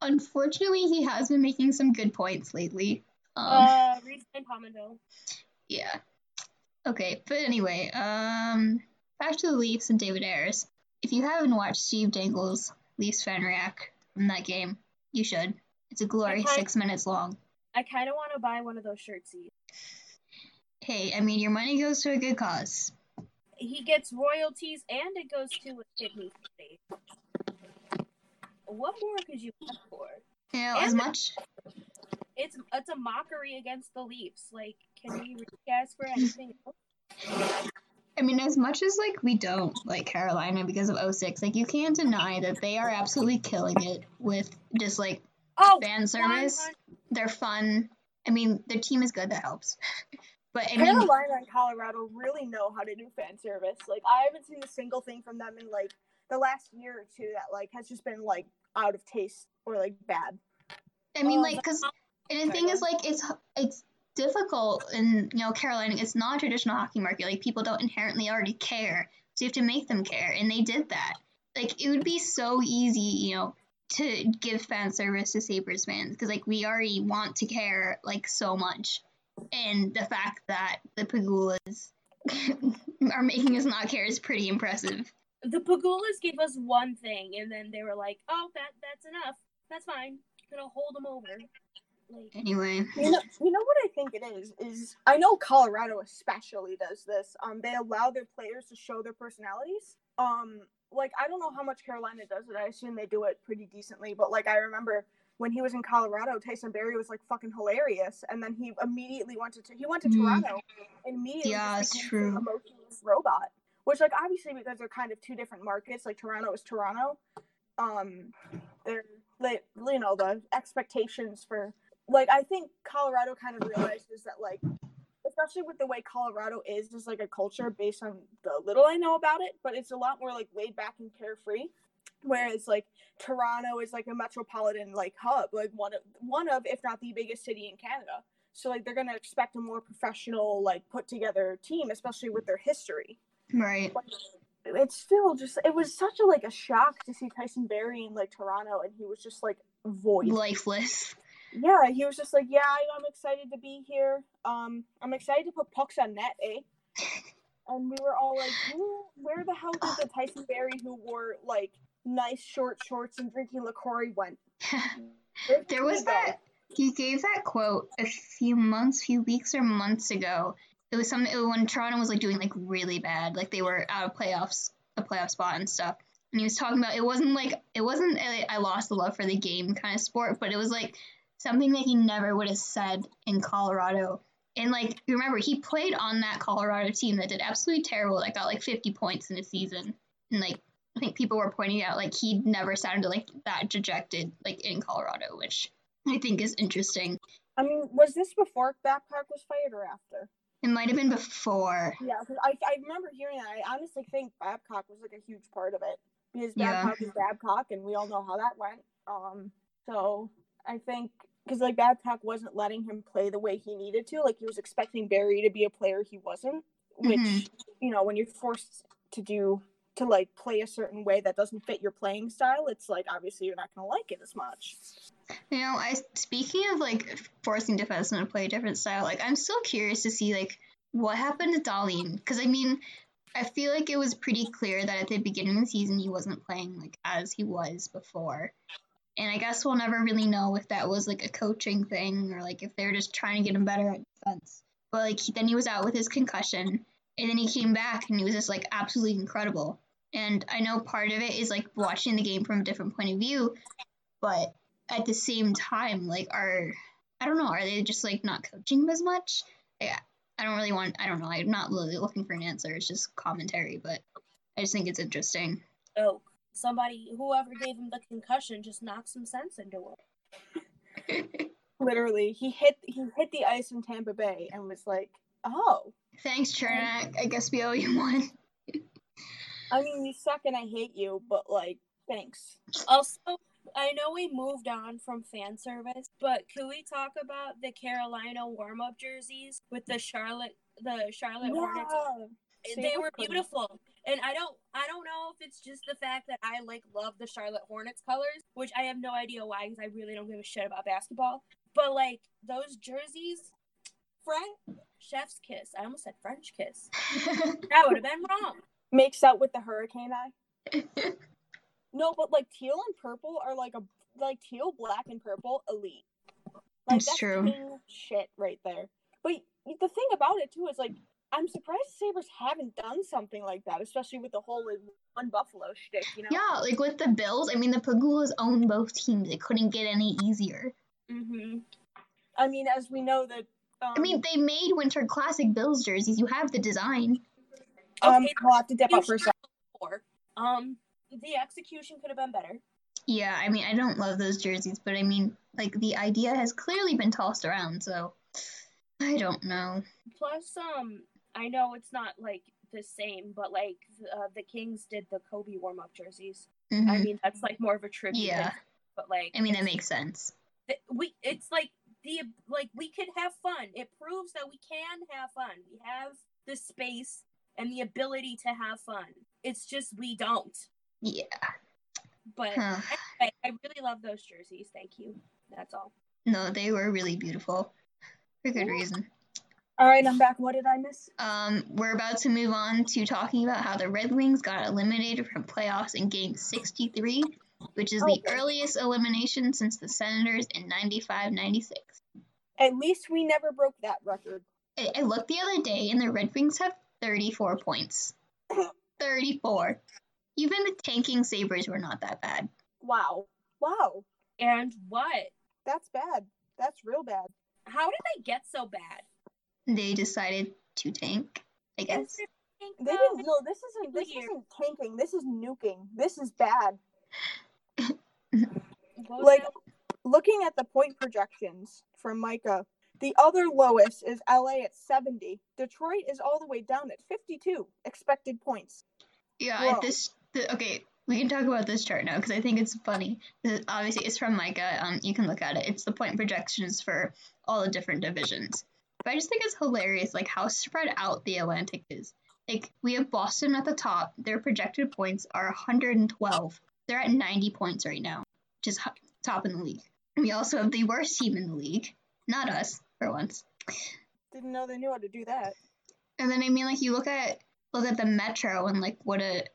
Unfortunately, he has been making some good points lately. Jason Pominville. Yeah. Okay, but anyway, back to the Leafs and David Ayres. If you haven't watched Steve Dangle's Leafs fan react from that game, you should. It's a glory 6 minutes long. I kind of want to buy one of those shirtsies. Hey, I mean, your money goes to a good cause. He gets royalties, and it goes to a kidney state. What more could you ask for? Yeah, as much. It's a mockery against the Leafs. Like, can we really ask for anything else? I mean, as much as, like, we don't like Carolina because of 06, like, you can't deny that they are absolutely killing it with just, like, fan service. 100. They're fun. I mean, their team is good. That helps. But I mean, Carolina and Colorado really know how to do fan service. Like, I haven't seen a single thing from them in, like, the last year or two that, like, has just been, like, out of taste or, like, bad. I mean, like, because the thing is, like, it's difficult in, you know, Carolina. It's not a traditional hockey market. Like, people don't inherently already care, so you have to make them care, and they did that. Like, it would be so easy, you know, to give fan service to Sabres fans because, like, we already want to care, like, so much, and the fact that the Pagulas are making us not care is pretty impressive. The Pagulas gave us one thing, and then they were like, "Oh, that's enough. That's fine. You're gonna hold them over." Like, anyway, you know what I think it is. Is I know Colorado especially does this. They allow their players to show their personalities. Like, I don't know how much Carolina does it. I assume they do it pretty decently. But, like, I remember when he was in Colorado, Tyson Barrie was, like, fucking hilarious. And then he immediately went to Toronto and immediately became an emotionless robot. Which, like, obviously because they're kind of two different markets. Like, Toronto is Toronto. They're, like, you know, the expectations for, like, I think Colorado kind of realizes that, like, especially with the way Colorado is like a culture based on the little I know about it, but it's a lot more like laid back and carefree. Whereas like Toronto is like a metropolitan like hub, like one of, if not the biggest city in Canada. So like they're gonna expect a more professional, like put together team, especially with their history. Right. But it's still just, it was such a like a shock to see Tyson Barrie in like Toronto, and he was just like void, lifeless. Yeah, he was just like, yeah, I'm excited to be here. I'm excited to put pucks on net, eh? And we were all like, where the hell did the Tyson Barrie who wore, like, nice short shorts and drinking LaCroix went. There was that, he gave that quote a few weeks or months ago. It was something when Toronto was like doing like really bad, like they were out of playoffs, a playoff spot and stuff. And he was talking about it wasn't like I lost the love for the game kind of sport, but it was like something that he never would have said in Colorado. And like remember, he played on that Colorado team that did absolutely terrible, that got like 50 points in a season. And like I think people were pointing out like he never sounded like that dejected like in Colorado, which I think is interesting. I mean, was this before Babcock was fired or after? It might have been before. Yeah, because I remember hearing that. I honestly think Babcock was like a huge part of it because Babcock is Babcock, and we all know how that went. So I think because like Babcock wasn't letting him play the way he needed to. Like he was expecting Barry to be a player he wasn't, which you know when you're forced to like play a certain way that doesn't fit your playing style, it's like obviously you're not gonna like it as much. You know, speaking of like forcing defensemen to play a different style, like I'm still curious to see like what happened to Dahlin, because I mean I feel like it was pretty clear that at the beginning of the season he wasn't playing like as he was before, and I guess we'll never really know if that was like a coaching thing or like if they were just trying to get him better at defense. But like then he was out with his concussion, and then he came back and he was just like absolutely incredible. And I know part of it is like watching the game from a different point of view, but at the same time, like, are they just like not coaching him as much? Yeah, I don't know. I'm not really looking for an answer. It's just commentary, but I just think it's interesting. Oh, whoever gave him the concussion just knocked some sense into it. Literally, he hit the ice in Tampa Bay and was like, oh, thanks, Trocheck. I guess we owe you one. I mean, you suck and I hate you, but like, thanks. Also, I know we moved on from fan service, but can we talk about the Carolina warm-up jerseys with the Charlotte Hornets? They were beautiful. And I don't know if it's just the fact that I like love the Charlotte Hornets colors, which I have no idea why, because I really don't give a shit about basketball. But like those jerseys, chef's kiss. I almost said French kiss. That would have been wrong. Makes out with the hurricane eye. No, but like teal and purple are like teal, black, and purple elite. Like, that's true. Shit right there. But the thing about it too is like I'm surprised the Sabres haven't done something like that, especially with the whole like, one Buffalo shtick, you know? Yeah, like with the Bills. I mean, the Pagulas own both teams. It couldn't get any easier. Mm-hmm. I mean, as we know that. I mean, they made Winter Classic Bills jerseys. You have the design. Okay, I'll have to dip up for a second. The execution could have been better. Yeah, I mean, I don't love those jerseys, but I mean, like, the idea has clearly been tossed around, so I don't know. Plus, I know it's not, like, the same, but, like, the Kings did the Kobe warm-up jerseys. Mm-hmm. I mean, that's, like, more of a tribute. Yeah. But, like... I mean, that makes sense. It's, like, we could have fun. It proves that we can have fun. We have the space and the ability to have fun. It's just we don't. Yeah. But I really love those jerseys. Thank you. That's all. No, they were really beautiful. For good reason. All right, I'm back. What did I miss? We're about to move on to talking about how the Red Wings got eliminated from playoffs in game 63, which is the earliest elimination since the Senators in 95-96. At least we never broke that record. I looked the other day, and the Red Wings have 34 points. 34. Even the tanking Sabres were not that bad. Wow. And what? That's bad. That's real bad. How did they get so bad? They decided to tank, I guess. They didn't. No, this isn't tanking. This is nuking. This is bad. Like, looking at the point projections from Micah, the other lowest is LA at 70. Detroit is all the way down at 52 expected points. Yeah, okay, we can talk about this chart now because I think it's funny. Obviously, it's from Micah. You can look at it. It's the point projections for all the different divisions. But I just think it's hilarious, like, how spread out the Atlantic is. Like, we have Boston at the top. Their projected points are 112. They're at 90 points right now, which is top in the league. We also have the worst team in the league. Not us, for once. Didn't know they knew how to do that. And then, I mean, like, you look at the Metro and, like,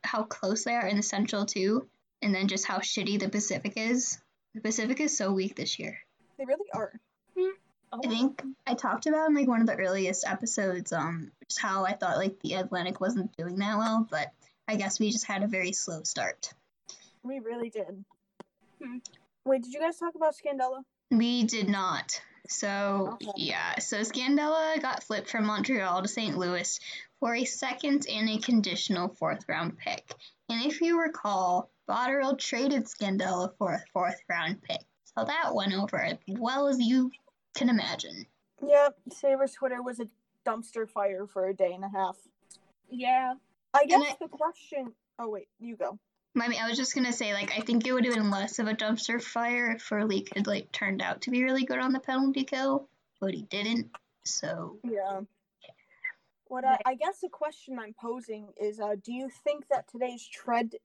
how close they are in the Central, too. and then just how shitty the Pacific is. The Pacific is so weak this year. They really are. I think I talked about in like one of the earliest episodes just how I thought like the Atlantic wasn't doing that well, but I guess we just had a very slow start. We really did. Wait, did you guys talk about Scandella? We did not. So, okay. So Scandella got flipped from Montreal to St. Louis for a second and a conditional fourth-round pick. And if you recall, Botterill traded Scandella for a fourth-round pick. So that went over as well as you can imagine. Yeah, Sabres Twitter was a dumpster fire for a day and a half. Yeah. I guess the question... Oh, wait, you go. I was just going to say, like, I think it would have been less of a dumpster fire if Furley had, like, turned out to be really good on the penalty kill, but he didn't, so... Yeah. What I guess the question I'm posing is, do you think that today's trade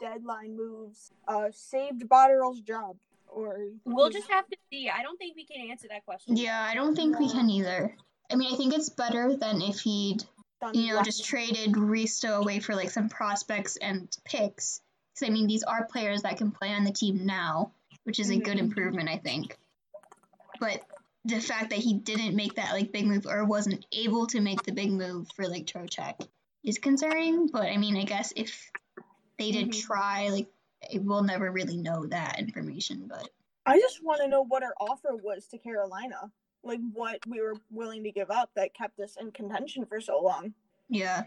deadline moves saved Botterill's job, or... We'll just have to see. I don't think we can answer that question. Yeah, I don't think we can either. I mean, I think it's better than if he'd... just traded Risto away for, like, some prospects and picks. Because, I mean, these are players that can play on the team now, which is a good improvement, I think. But the fact that he didn't make that, like, big move or wasn't able to make the big move for, like, Trocheck is concerning. But, I mean, I guess if they did try, like, we'll never really know that information. But I just want to know what our offer was to Carolina. Like, what we were willing to give up that kept us in contention for so long. Yeah.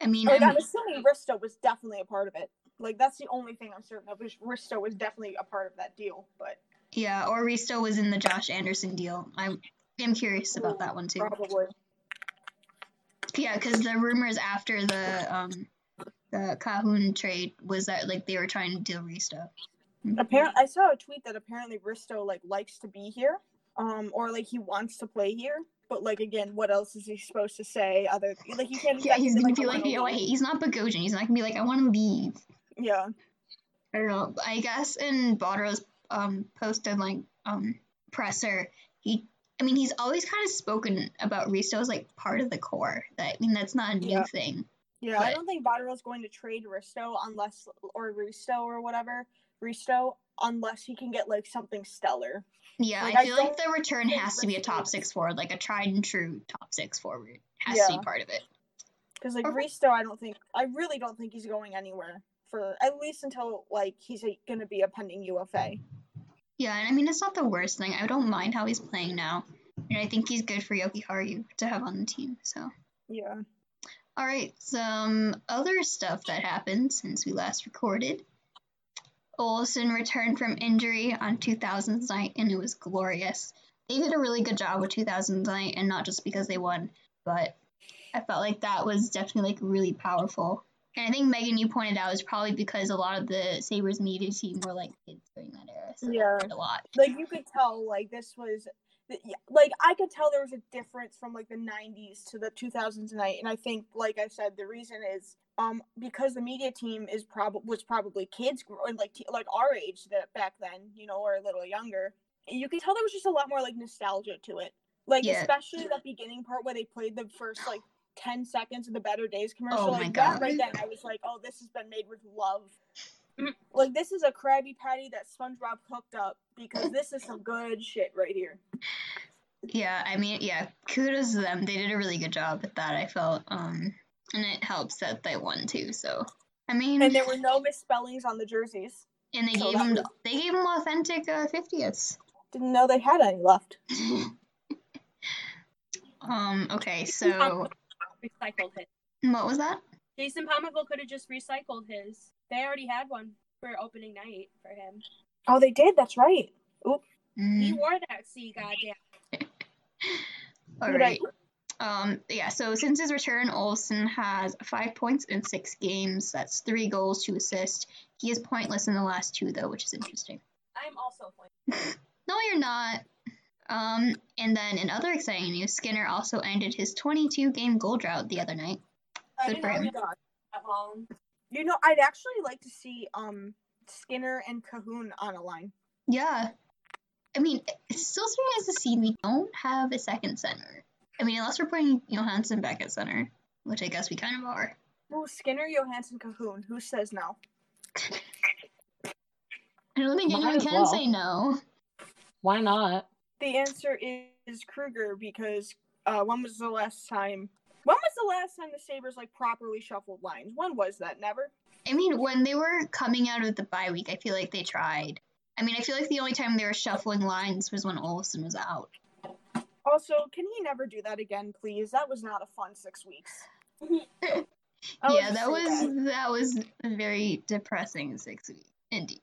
I mean... Like, I'm assuming Risto was definitely a part of it. Like, that's the only thing I'm certain of, is Risto was definitely a part of that deal, but... Yeah, or Risto was in the Josh Anderson deal. I'm curious about that one, too. Probably. Yeah, because the rumors after the Kahun trade was that, like, they were trying to deal Risto. Apparently, I saw a tweet that apparently Risto, like, likes to be here. Or, like, he wants to play here. But, like, again, what else is he supposed to say? Other like, he can't... Yeah, he's going to be like, yo, he's not Bogosian. He's not going to be like, I want to leave. Yeah. I don't know. I guess in Botterill's post-deadline presser, he's always kind of spoken about Risto as, like, part of the core. That's not a new thing. Yeah, but... I don't think Botterill's going to trade Risto unless he can get, like, something stellar. Yeah, like, I feel like the return has to be a top six forward, like a tried and true top six forward has to be part of it. Because, like, Risto, I really don't think he's going anywhere for at least until, like, he's going to be a pending UFA. Yeah, and I mean, it's not the worst thing. I don't mind how he's playing now. And I think he's good for Yoki Haru to have on the team, so. Yeah. All right, some other stuff that happened since we last recorded. Olsen returned from injury on 2000's night, and it was glorious. They did a really good job with 2000's night, and not just because they won, but I felt like that was definitely, like, really powerful. And I think, Megan, you pointed out, it was probably because a lot of the Sabres media team were, like, kids during that era, so they did a lot. Like, you could tell, like, this was... Like, I could tell there was a difference from, like, the 90s to the 2000s night, and I think, like I said, the reason is... because the media team was probably kids growing like our age that back then, you know, or a little younger. You could tell there was just a lot more, like, nostalgia to it, like especially that beginning part where they played the first, like, 10 seconds of the Better Days commercial. Oh, like, that right then, I was like, oh, this has been made with love. Like, this is a Krabby Patty that SpongeBob hooked up, because this is some good shit right here. Yeah, I mean, yeah, kudos to them. They did a really good job at that, I felt. And it helps that they won, too, so... I mean... And there were no misspellings on the jerseys. And they gave them authentic 50s. Didn't know they had any left. Okay, so... Recycled his. What was that? Jason Pominville could have just recycled his. They already had one for opening night for him. Oh, they did? That's right. Oop. He wore that, see, goddamn. All right. So since his return, Olsen has 5 points in 6 games. That's 3 goals, 2 assists. He is pointless in the last 2, though, which is interesting. I'm also pointless. No, you're not. And then in other exciting news, Skinner also ended his 22-game goal drought the other night. Good for him. You know, I'd actually like to see Skinner and Kahun on a line. Yeah. I mean, it's still strange to see we don't have a second center. I mean, unless we're putting Johansson back at center, which I guess we kind of are. Well, Skinner, Johansson, Kahun. Who says no? I don't think anyone can say no. Why not? The answer is Kruger, because when was the last time the Sabres, like, properly shuffled lines? When was that? Never? I mean, when they were coming out of the bye week, I feel like they tried. I mean, I feel like the only time they were shuffling lines was when Olsen was out. Also, can he never do that again, please? That was not a fun 6 weeks. That was a very depressing 6 weeks, indeed.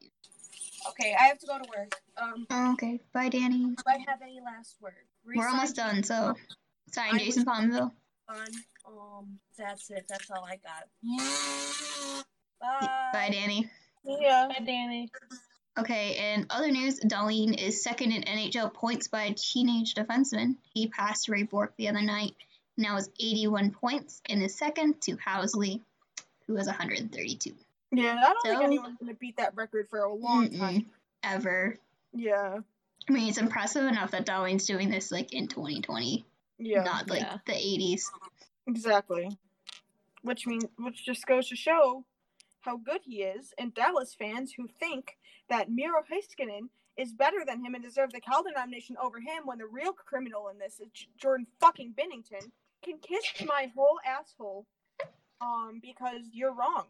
Okay, I have to go to work. Okay, bye, Danny. Do I have any last words? We're almost done, so sign Jason Pominville. That's it. That's all I got. Bye. Bye, Danny. Yeah. Bye, Danny. Okay, and other news, Dahlin is second in NHL points by a teenage defenseman. He passed Ray Bourque the other night, now has 81 points, and is second to Housley, who has 132. Yeah, I don't think anyone's going to beat that record for a long time. Ever. Yeah. I mean, it's impressive enough that Dahlin's doing this, like, in 2020. Yeah. Not, like, the 80s. Exactly. Which just goes to show how good he is, and Dallas fans who think that Miro Heiskanen is better than him and deserves the Calder nomination over him when the real criminal in this is Jordan fucking Binnington, can kiss my whole asshole, because you're wrong.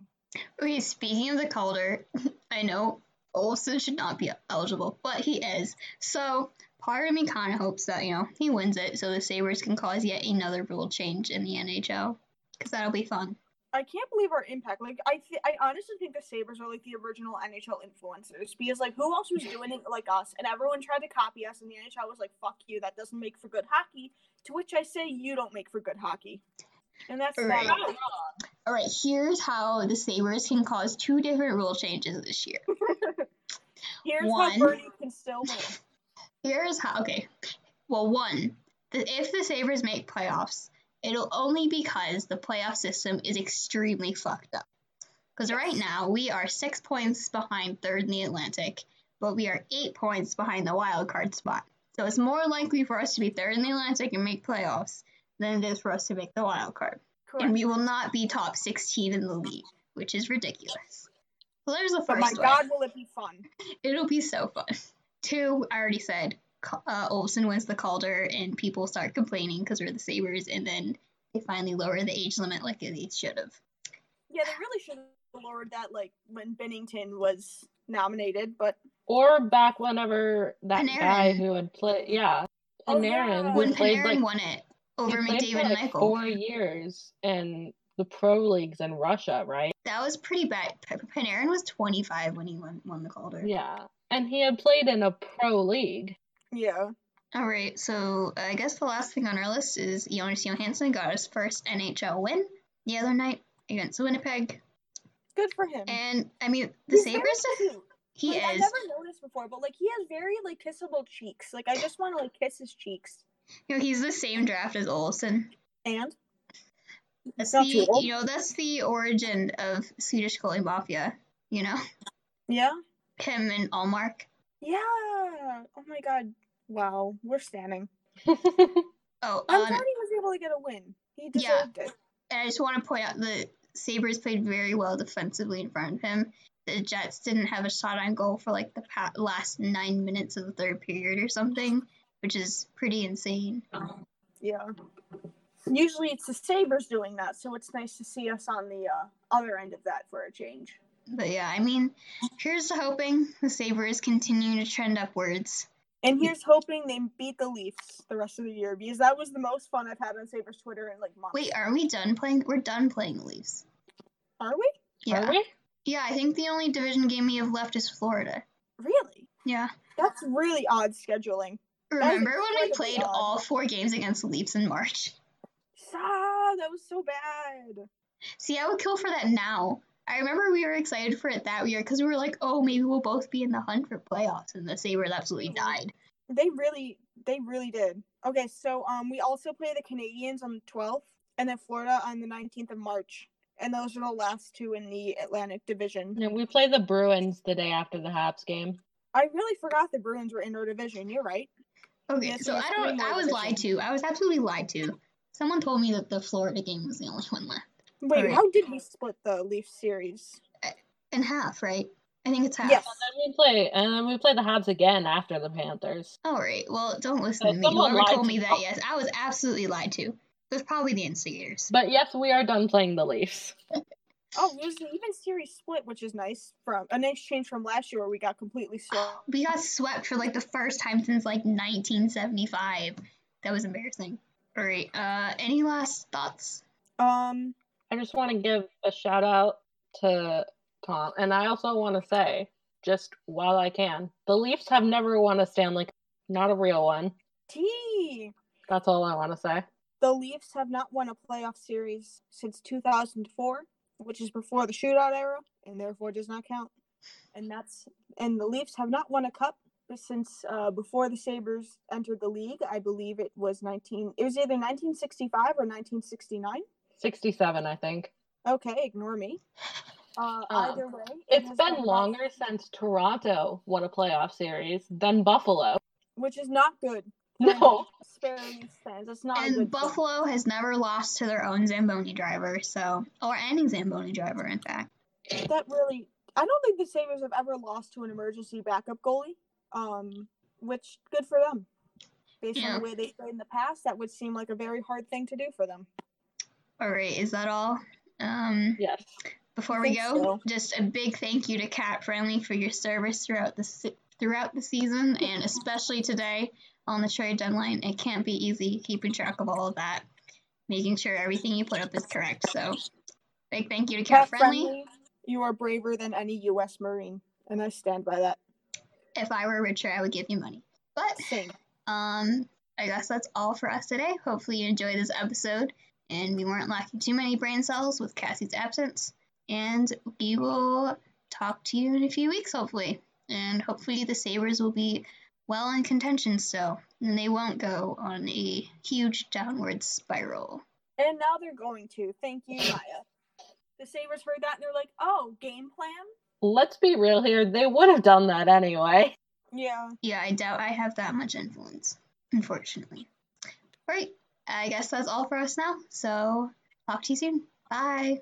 Okay, speaking of the Calder, I know Olsen should not be eligible, but he is. So, part of me kind of hopes that, he wins it so the Sabres can cause yet another rule change in the NHL, because that'll be fun. I can't believe our impact. Like, I honestly think the Sabres are, like, the original NHL influencers, because, like, who else was doing it like us? And everyone tried to copy us, and the NHL was like, fuck you, that doesn't make for good hockey, to which I say, you don't make for good hockey. And that's right. All right, here's how the Sabres can cause two different rule changes this year. Here's how Birdie can still win. Here's how, okay. Well, one, if the Sabres make playoffs, it'll only because the playoff system is extremely fucked up. Because right now, we are 6 points behind third in the Atlantic, but we are 8 points behind the wild card spot. So it's more likely for us to be third in the Atlantic and make playoffs than it is for us to make the wild card. Correct. And we will not be top 16 in the league, which is ridiculous. So there's the first one. Oh my God, will it be fun. It'll be so fun. Two, I already said, Olsen wins the Calder and people start complaining because we're the Sabres, and then they finally lower the age limit like they should have. Yeah, they really should have lowered that, like, when Binnington was nominated, but... Or back whenever that Panarin. Guy who had played... Yeah, Panarin. Yeah. When played, Panarin won it. Over McDavid and Eichel. 4 years in the pro leagues in Russia, right? That was pretty bad. Panarin was 25 when he won the Calder. Yeah, and he had played in a pro league. Yeah. All right, so I guess the last thing on our list is Jonas Johansson got his first NHL win the other night against Winnipeg. Good for him. And, I mean, the Sabres... He is. I never noticed before, but, like, he has very, like, kissable cheeks. Like, I just want to, like, kiss his cheeks. He's the same draft as Olsen. And? That's the origin of Swedish Calling Mafia, Yeah. Him and Allmark. Yeah. Oh my God. Wow. We're standing. I'm glad he was able to get a win. He deserved it. And I just want to point out the Sabres played very well defensively in front of him. The Jets didn't have a shot on goal for, like, the last 9 minutes of the third period or something, which is pretty insane. Yeah. Usually it's the Sabres doing that, so it's nice to see us on the other end of that for a change. But yeah, I mean, here's to hoping the Sabres continue to trend upwards. And here's hoping they beat the Leafs the rest of the year, because that was the most fun I've had on Sabres Twitter in, like, months. Wait, are we done playing? We're done playing the Leafs. Are we? Yeah. Are we? Yeah, I think the only division game we have left is Florida. Really? Yeah. That's really odd scheduling. Remember when we played all 4 games against the Leafs in March? Ah, that was so bad. See, I would kill for that now. I remember we were excited for it that year because we were like, oh, maybe we'll both be in the hunt for playoffs, and the Sabres absolutely died. They really did. Okay, so we also play the Canadiens on the 12th and then Florida on the 19th of March. And those are the last two in the Atlantic Division. And we play the Bruins the day after the Habs game. I really forgot the Bruins were in our division. You're right. Okay, yes, so I was lied to. I was absolutely lied to. Someone told me that the Florida game was the only one left. Wait, right. How did we split the Leafs series? In half, right? I think it's half. Yes. And then we play the Habs again after the Panthers. All right. Well, don't listen to me. Whoever told me that, yes, I was absolutely lied to. It was probably the instigators. But yes, we are done playing the Leafs. Oh, it was an even series split, which is nice. From a nice change from last year, where we got completely swept. We got swept for like the first time since like 1975. That was embarrassing. All right. Any last thoughts? I just want to give a shout out to Tom, and I also want to say, just while I can, the Leafs have never won a Stanley Cup. Not a real one. T. That's all I want to say. The Leafs have not won a playoff series since 2004, which is before the shootout era, and therefore does not count. And the Leafs have not won a cup since before the Sabres entered the league. I believe it was either 1965 or 1969. 67, I think. Okay, ignore me. Either way, it's been longer since Toronto won a playoff series than Buffalo, which is not good. No. It's not and Buffalo has never lost to their own Zamboni driver, or any Zamboni driver, in fact. I don't think the Sabres have ever lost to an emergency backup goalie, which, good for them. Based on the way they played in the past, that would seem like a very hard thing to do for them. All right, is that all? Yes. Before we go, just a big thank you to CapFriendly for your service throughout the season, and especially today. On the trade deadline, it can't be easy keeping track of all of that, making sure everything you put up is correct. So, big thank you to CapFriendly. You are braver than any U.S. Marine, and I stand by that. If I were richer, I would give you money. But, I guess that's all for us today. Hopefully you enjoyed this episode, and we weren't lacking too many brain cells with Cassie's absence. And we will talk to you in a few weeks, hopefully. And hopefully the Sabres will be well in contention, and they won't go on a huge downward spiral. And now they're going to. Thank you, Maya. The Sabres heard that, and they're like, oh, game plan? Let's be real here. They would have done that anyway. Yeah. Yeah, I doubt I have that much influence, unfortunately. All right. I guess that's all for us now, so talk to you soon. Bye.